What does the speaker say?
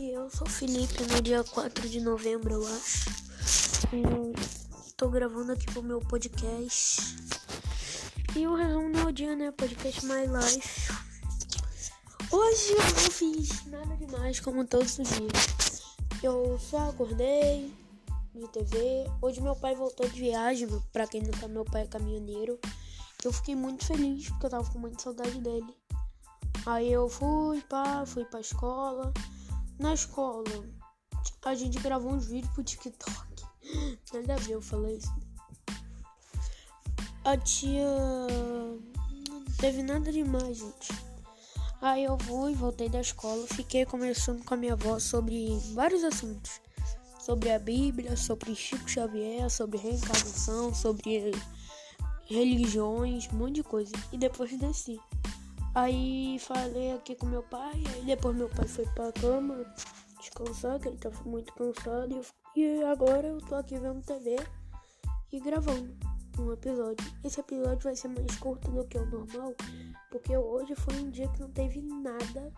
E eu sou o Felipe, no dia 4 de novembro, eu acho. Tô gravando aqui pro meu podcast. E o resumo do meu dia, né? Podcast My Life. Hoje eu não fiz nada demais, como todos os dias. Eu só acordei, vi TV. Hoje meu pai voltou de viagem, pra quem não sabe, meu pai é caminhoneiro. Eu fiquei muito feliz, porque eu tava com muita saudade dele. Aí eu fui pra escola. Na escola, a gente gravou uns vídeos pro TikTok. Nada a ver eu falar isso. A tia... Não teve nada demais, gente. Aí eu voltei da escola. Fiquei conversando com a minha avó sobre vários assuntos. Sobre a Bíblia, sobre Chico Xavier, sobre reencarnação, sobre religiões, um monte de coisa. E depois desci. Aí falei aqui com meu pai, aí depois meu pai foi pra cama descansar, que ele tava muito cansado. E agora eu tô aqui vendo TV e gravando um episódio. Esse episódio vai ser mais curto do que o normal, porque hoje foi um dia que não teve nada.